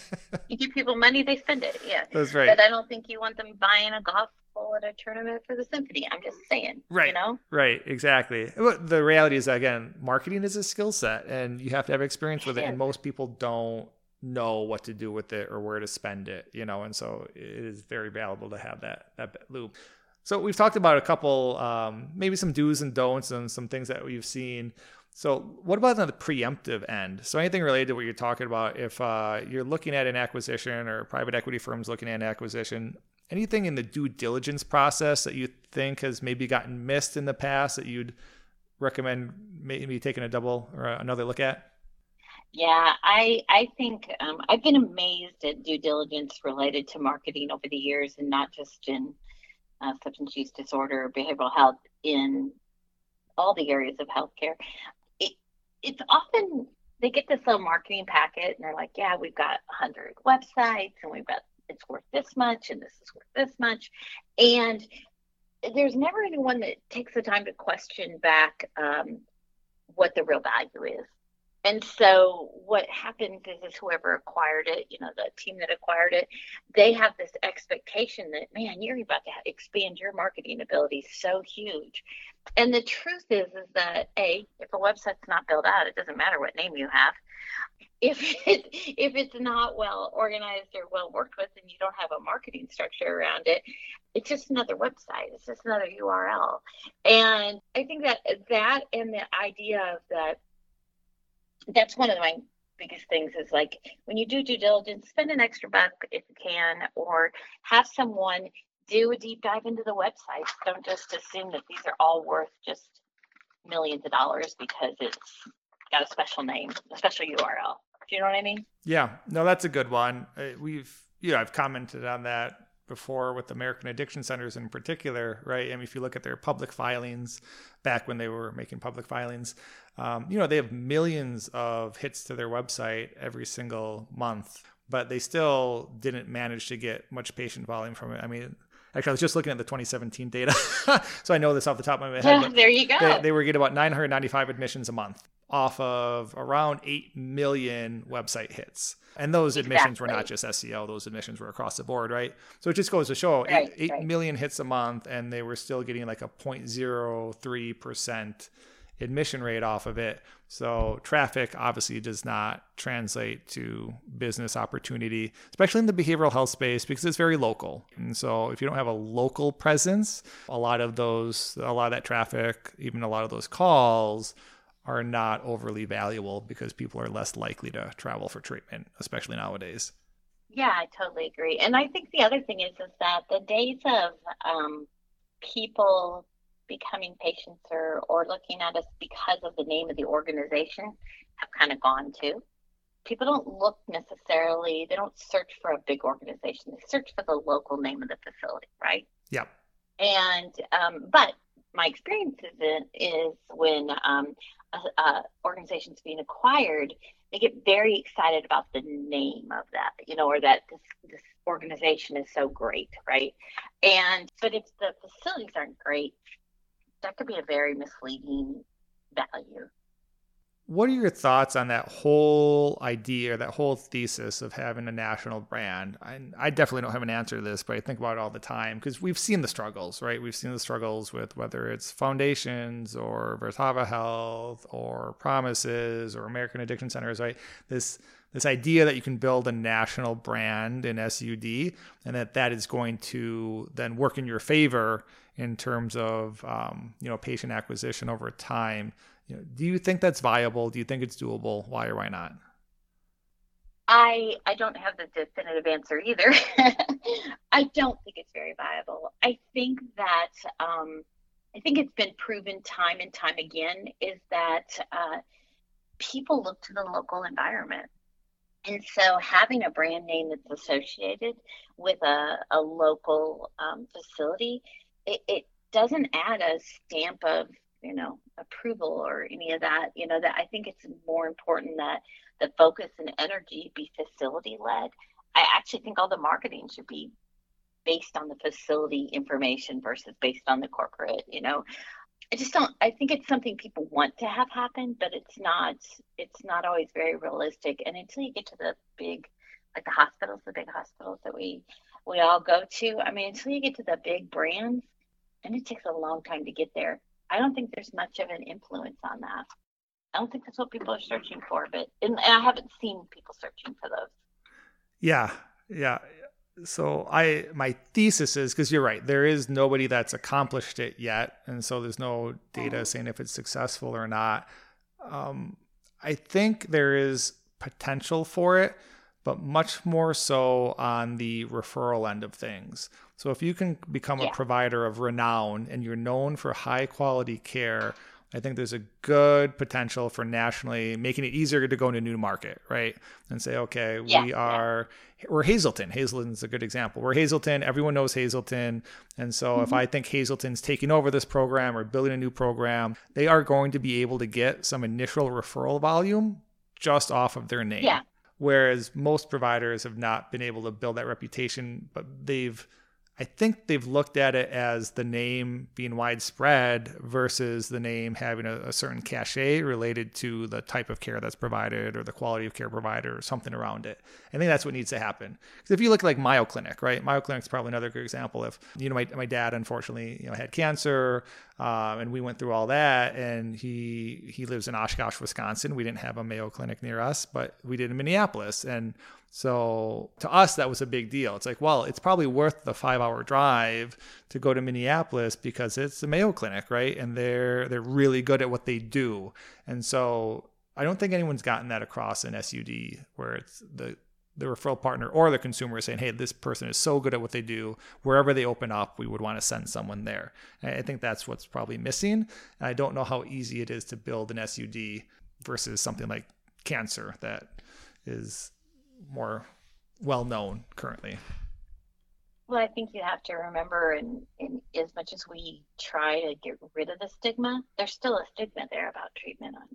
You give people money, they spend it. Yeah. That's right. But I don't think you want them buying a golf ball at a tournament for the symphony. I'm just saying. Right. You know? Right. Exactly. The reality is, again, marketing is a skill set, and you have to have experience with it. Yeah. And most people don't know what to do with it or where to spend it, you know? And so it is very valuable to have that, that loop. So we've talked about a couple, um, maybe some do's and don'ts and some things that we've seen. So what about on the preemptive end? So anything related to what you're talking about, if uh, you're looking at an acquisition, or private equity firms looking at an acquisition, anything in the due diligence process that you think has maybe gotten missed in the past that you'd recommend maybe taking a double or another look at? Yeah, I I think um, I've been amazed at due diligence related to marketing over the years, and not just in uh, substance use disorder, behavioral health, in all the areas of healthcare. It's often they get this little marketing packet and they're like, yeah, we've got one hundred websites, and we've got, it's worth this much, and this is worth this much. And there's never anyone that takes the time to question back um, what the real value is. And so what happens is, is whoever acquired it, you know, the team that acquired it, they have this expectation that, man, you're about to expand your marketing ability so huge. And the truth is, is that, A, if a website's not built out, it doesn't matter what name you have. If it, if it's not well organized or well worked with, and you don't have a marketing structure around it, it's just another website. It's just another U R L. And I think that that and the idea of that, that's one of my biggest things, is like, when you do due diligence, spend an extra buck if you can, or have someone do a deep dive into the website. Don't just assume that these are all worth just millions of dollars because it's got a special name, a special U R L. Do you know what I mean? Yeah, no, that's a good one. We've, you know, I've commented on that before with American Addiction Centers in particular, right? I mean, if you look at their public filings, back when they were making public filings, um, you know, they have millions of hits to their website every single month, but they still didn't manage to get much patient volume from it. I mean, actually, I was just looking at the twenty seventeen data, so I know this off the top of my head. There you go. They, they were getting about nine hundred ninety-five admissions a month off of around eight million website hits. And those exactly. admissions were not just S E O, those admissions were across the board, right? So it just goes to show right, eight, right. eight million hits a month, and they were still getting like a zero point zero three percent admission rate off of it. So traffic obviously does not translate to business opportunity, especially in the behavioral health space, because it's very local. And so if you don't have a local presence, a lot of those, a lot of that traffic, even a lot of those calls are not overly valuable because people are less likely to travel for treatment, especially nowadays. Yeah, I totally agree. And I think the other thing is, is that the days of um, people becoming patients or, or looking at us because of the name of the organization have kind of gone too. People don't look necessarily, they don't search for a big organization. They search for the local name of the facility, right? Yeah. And, um, but my experience is, is when um, uh, organizations being acquired, they get very excited about the name of that, you know, or that this, this organization is so great, right? And, but if the facilities aren't great, that could be a very misleading value. What are your thoughts on that whole idea, that whole thesis of having a national brand? I, I definitely don't have an answer to this, but I think about it all the time because we've seen the struggles, right? We've seen the struggles with whether it's Foundations or Vertava Health or Promises or American Addiction Centers, right? This this idea that you can build a national brand in S U D and that that is going to then work in your favor in terms of um, you know, patient acquisition over time. You know, do you think that's viable? Do you think it's doable? Why or why not? I I don't have the definitive answer either. I don't think it's very viable. I think that um, I think it's been proven time and time again is that uh, people look to the local environment. And so having a brand name that's associated with a, a local um, facility, it, it doesn't add a stamp of, you know, approval or any of that, you know, that I think it's more important that the focus and energy be facility led. I actually think all the marketing should be based on the facility information versus based on the corporate, you know, I just don't, I think it's something people want to have happen, but it's not, it's not always very realistic. And until you get to the big, like the hospitals, the big hospitals that we, we all go to, I mean, until you get to the big brands, and it takes a long time to get there. I don't think there's much of an influence on that. I don't think that's what people are searching for, but and I haven't seen people searching for those. Yeah, yeah. So I, my thesis is, because you're right, there is nobody that's accomplished it yet, and so there's no data saying if it's successful or not. Um, I think there is potential for it, but much more so on the referral end of things. So if you can become yeah. a provider of renown and you're known for high quality care, I think there's a good potential for nationally making it easier to go into new market, right? And say, okay, yeah. we are, we're Hazleton. Hazleton's a good example. We're Hazleton. Everyone knows Hazleton. And so mm-hmm. if I think Hazleton's taking over this program or building a new program, they are going to be able to get some initial referral volume just off of their name. Yeah. Whereas most providers have not been able to build that reputation, but they've, I think they've looked at it as the name being widespread versus the name having a, a certain cachet related to the type of care that's provided or the quality of care provided or something around it. I think that's what needs to happen. Because if you look like Mayo Clinic, right? Mayo Clinic is probably another good example. If, you know, my, my dad, unfortunately, you know, had cancer um, and we went through all that, and he, he lives in Oshkosh, Wisconsin. We didn't have a Mayo Clinic near us, but we did in Minneapolis. And so to us, that was a big deal. It's like, well, it's probably worth the five hour drive to go to Minneapolis because it's the Mayo Clinic, right? And they're, they're really good at what they do. And so I don't think anyone's gotten that across in S U D where it's the, the referral partner or the consumer is saying, hey, this person is so good at what they do. Wherever they open up, we would want to send someone there. And I think that's what's probably missing. And I don't know how easy it is to build an S U D versus something like cancer that is more well known currently. Well, I think you have to remember, and as much as we try to get rid of the stigma, there's still a stigma there about treatment. On,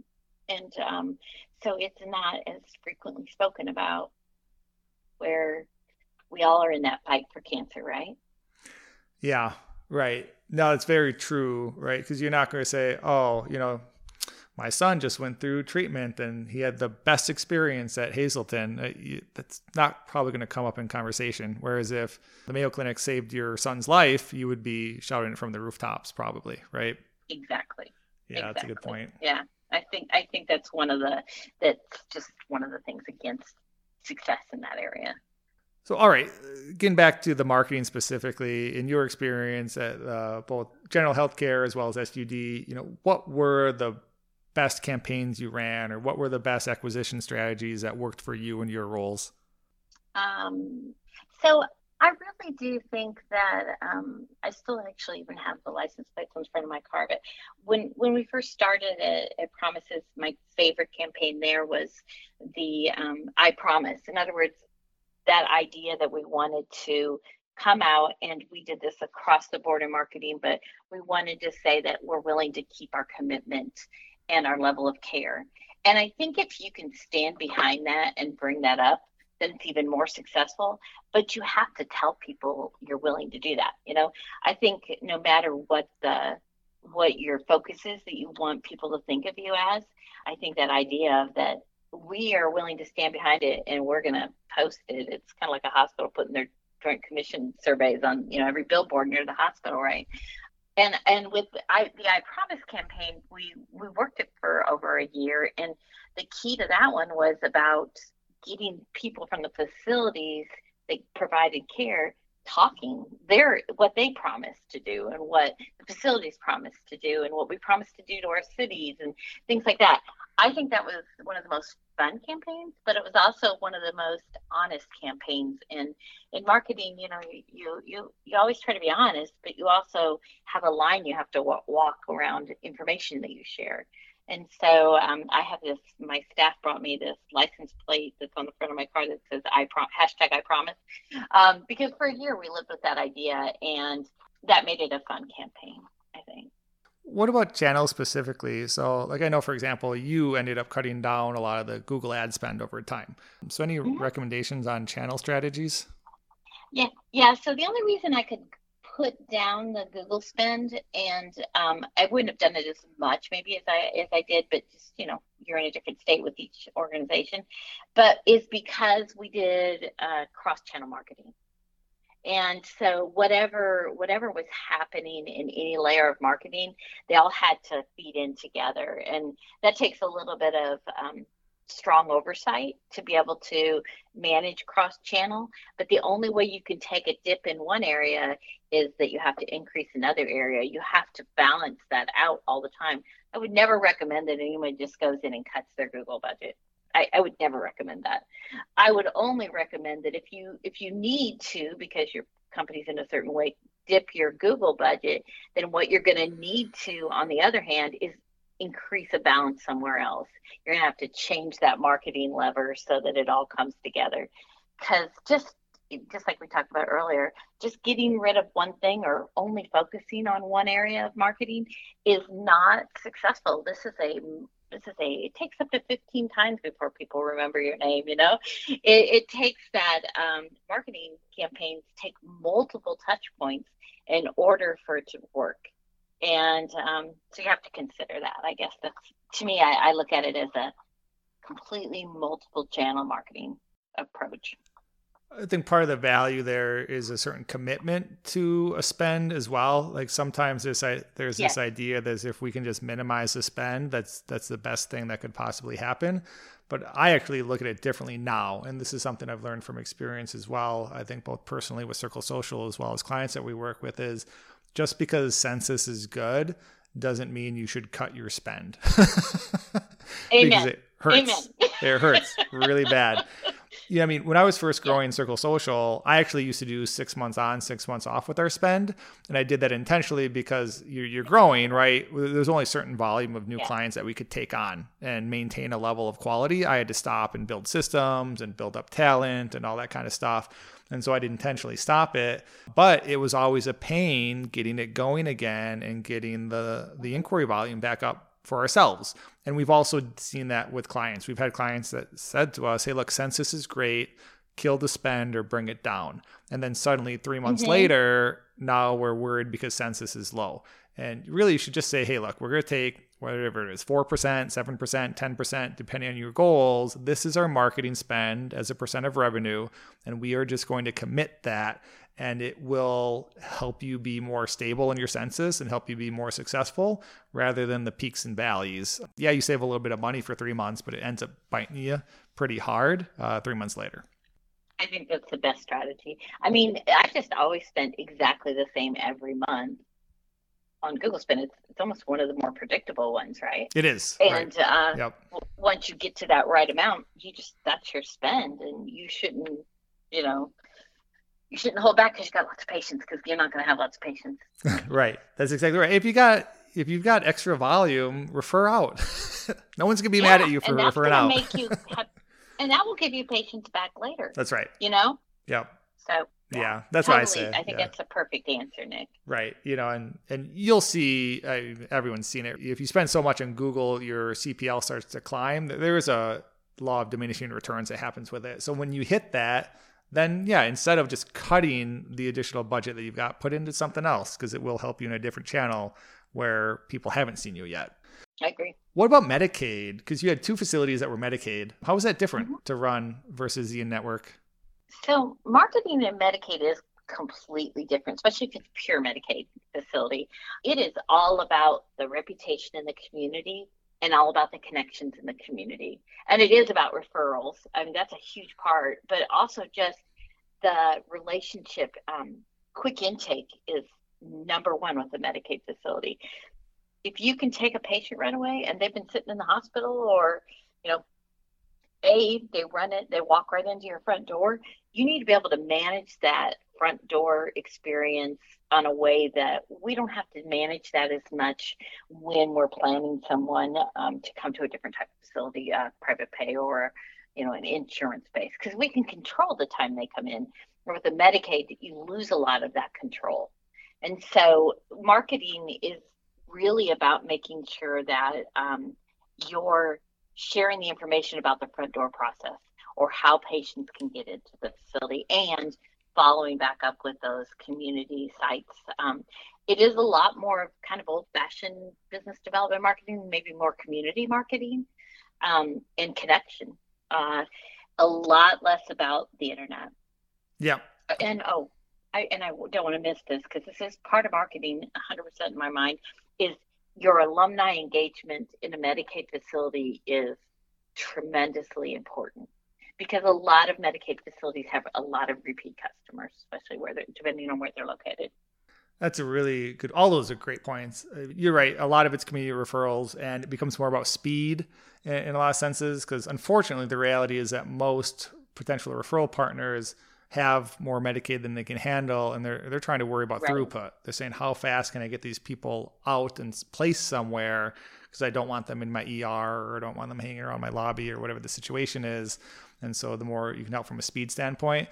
and um, so it's not as frequently spoken about, where we all are in that fight for cancer, right? Yeah, right. No, it's very true, right? Because you're not going to say, oh, you know, my son just went through treatment and he had the best experience at Hazleton. That's not probably going to come up in conversation. Whereas if the Mayo Clinic saved your son's life, you would be shouting it from the rooftops probably, right? Exactly. Yeah, exactly. That's a good point. Yeah, I think I think that's one of the, that's just one of the things against success in that area. So, all right, getting back to the marketing specifically, in your experience at uh, both general healthcare as well as S U D, you know, what were the best campaigns you ran, or what were the best acquisition strategies that worked for you in your roles? Um, so I really do think that um, I still actually even have the license plate in front of my car. But when when we first started at, at Promises, my favorite campaign there was the um, I Promise. In other words, that idea that we wanted to come out, and we did this across the board in marketing, but we wanted to say that we're willing to keep our commitment and our level of care. And I think if you can stand behind that and bring that up, then it's even more successful. But you have to tell people you're willing to do that. You know, I think no matter what the what your focus is that you want people to think of you as, I think that idea of that we are willing to stand behind it and we're going to post it. It's kind of like a hospital putting their joint commission surveys on, you know, every billboard near the hospital, right? And and with I, the I Promise campaign, we, we worked it for over a year. And the key to that one was about getting people from the facilities that provided care talking their, what they promised to do and what the facilities promised to do and what we promised to do to our cities and things like that. I think that was one of the most fun campaigns, but it was also one of the most honest campaigns. And in marketing, you know, you you you always try to be honest, but you also have a line you have to walk, walk around information that you share. And so um, I have this, my staff brought me this license plate that's on the front of my car that says I prom- hashtag I Promise, um, because for a year we lived with that idea, and that made it a fun campaign, I think. What about channels specifically? So like I know, for example, you ended up cutting down a lot of the Google ad spend over time. So any mm-hmm. recommendations on channel strategies? Yeah. Yeah. So the only reason I could put down the Google spend, and um, I wouldn't have done it as much maybe as I as I did, but just, you know, you're in a different state with each organization, but is because we did uh, cross-channel marketing. And so whatever whatever was happening in any layer of marketing, they all had to feed in together. And that takes a little bit of um, strong oversight to be able to manage cross-channel. But the only way you can take a dip in one area is that you have to increase another area. You have to balance that out all the time. I would never recommend that anyone just goes in and cuts their Google budget. I, I would never recommend that. I would only recommend that if you if you need to, because your company's in a certain way, dip your Google budget, then what you're going to need to, on the other hand, is increase a balance somewhere else. You're going to have to change that marketing lever so that it all comes together. Because just just like we talked about earlier, just getting rid of one thing or only focusing on one area of marketing is not successful. This is a This is a, it takes up to fifteen times before people remember your name, you know. It, it takes that um, marketing campaigns take multiple touch points in order for it to work. And um, so you have to consider that. I guess that's, to me, I, I look at it as a completely multiple channel marketing approach. I think part of the value there is a certain commitment to a spend as well. Like sometimes this, there's, there's yes. this idea that if we can just minimize the spend, that's that's the best thing that could possibly happen. But I actually look at it differently now. And this is something I've learned from experience as well. I think both personally with Circle Social as well as clients that we work with is just because census is good doesn't mean you should cut your spend. Amen. Because it hurts. Amen. It hurts really bad. yeah, I mean, when I was first growing yeah. Circle Social, I actually used to do six months on, six months off with our spend. And I did that intentionally because you're, you're growing, right? There's only a certain volume of new yeah. clients that we could take on and maintain a level of quality. I had to stop and build systems and build up talent and all that kind of stuff. And so I didn't intentionally stop it, but it was always a pain getting it going again and getting the, the inquiry volume back up for ourselves. And we've also seen that with clients. We've had clients that said to us, hey, look, census is great, kill the spend or bring it down. And then suddenly three months mm-hmm. later, now we're worried because census is low. And really you should just say, hey, look, we're going to take whatever it is, four percent, seven percent, ten percent, depending on your goals. This is our marketing spend as a percent of revenue. And we are just going to commit that. And it will help you be more stable in your census and help you be more successful rather than the peaks and valleys. Yeah, you save a little bit of money for three months, but it ends up biting you pretty hard uh, three months later. I think that's the best strategy. I mean, I just always spent exactly the same every month on Google Spend. It's, it's almost one of the more predictable ones, right? It is. And right. uh, yep. once you get to that right amount, you just, that's your spend and you shouldn't, you know, you shouldn't hold back because you got lots of patients, because you're not going to have lots of patients. Right. That's exactly right. If you got, if you've got extra volume, refer out. No one's going to be yeah, mad at you for referring out. Make you have, and that will give you patients back later. That's right. You know? Yep. So yeah, yeah that's totally, what I say. I think yeah. that's a perfect answer, Nick. Right. You know, and, and you'll see, I, everyone's seen it. If you spend so much on Google, your C P L starts to climb. There is a law of diminishing returns that happens with it. So when you hit that, then yeah, instead of just cutting the additional budget that you've got, put into something else because it will help you in a different channel where people haven't seen you yet. I agree. What about Medicaid? Because you had two facilities that were Medicaid. How was that different mm-hmm. to run versus the in-network? So marketing in Medicaid is completely different, especially if it's pure Medicaid facility. It is all about the reputation in the community and all about the connections in the community. And it is about referrals. I mean, that's a huge part, but also just the relationship. Um, quick intake is number one with the Medicaid facility. If you can take a patient right away and they've been sitting in the hospital or, you know, they, they run it, they walk right into your front door, you need to be able to manage that front door experience on a way that we don't have to manage that as much when we're planning someone um, to come to a different type of facility, uh, private pay or, you know, an insurance base, because we can control the time they come in. Or with the Medicaid, you lose a lot of that control. And so marketing is really about making sure that um, you're sharing the information about the front door process or how patients can get into the facility and following back up with those community sites. Um, it is a lot more kind of old-fashioned business development marketing, maybe more community marketing um, and connection. Uh, a lot less about the internet. Yeah. And oh, I and I don't want to miss this because this is part of marketing one hundred percent in my mind is your alumni engagement in a Medicaid facility is tremendously important. Because a lot of Medicaid facilities have a lot of repeat customers, especially where they're, depending on where they're located. That's a really good, all those are great points. You're right. A lot of it's community referrals and it becomes more about speed in, in a lot of senses. Because unfortunately, the reality is that most potential referral partners have more Medicaid than they can handle. And they're, they're trying to worry about right. throughput. They're saying, how fast can I get these people out and placed somewhere? Because I don't want them in my E R or I don't want them hanging around my lobby or whatever the situation is. And so the more you can help from a speed standpoint,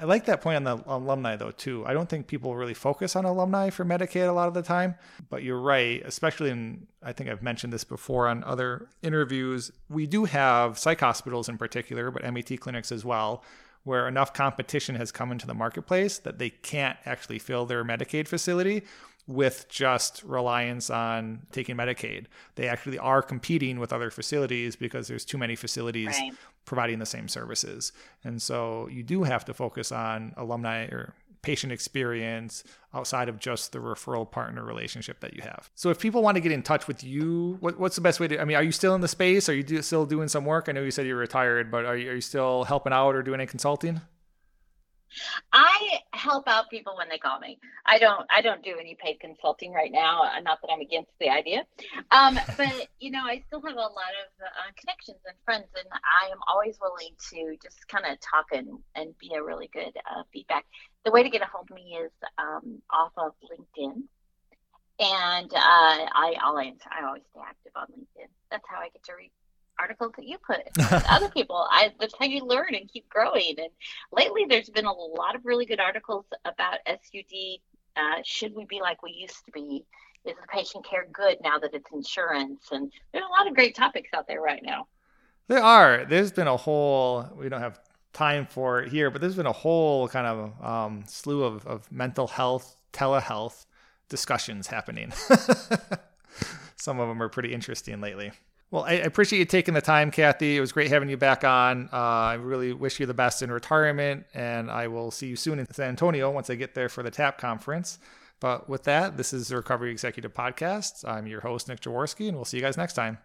I like that point on the alumni though, too. I don't think people really focus on alumni for Medicaid a lot of the time, but you're right, especially in, I think I've mentioned this before on other interviews, we do have psych hospitals in particular, but M E T clinics as well, where enough competition has come into the marketplace that they can't actually fill their Medicaid facility with just reliance on taking Medicaid. They actually are competing with other facilities because there's too many facilities right. providing the same services. And so you do have to focus on alumni or patient experience outside of just the referral partner relationship that you have. So if people want to get in touch with you, what, what's the best way to, I mean, are you still in the space? Are you do, still doing some work? I know you said you're retired, but are you, are you still helping out or doing any consulting? I help out people when they call me. I don't, I don't do any paid consulting right now. Not that I'm against the idea. Um, but you know, I still have a lot of uh, connections and friends, and I am always willing to just kind of talk and, and be a really good uh, feedback. The way to get a hold of me is um, off of LinkedIn. And uh, I, I'll answer. I always stay active on LinkedIn. That's how I get to read articles that you put other people. I, that's how you learn and keep growing. And lately there's been a lot of really good articles about S U D. Uh, should we be like we used to be? Is the patient care good now that it's insurance? And there's a lot of great topics out there right now. There are. There's been a whole, we don't have time for it here, but there's been a whole kind of um, slew of, of mental health, telehealth discussions happening. Some of them are pretty interesting lately. Well, I appreciate you taking the time, Kathy. It was great having you back on. Uh, I really wish you the best in retirement, and I will see you soon in San Antonio once I get there for the TAP conference. But with that, this is the Recovery Executive Podcast. I'm your host, Nick Jaworski, and we'll see you guys next time.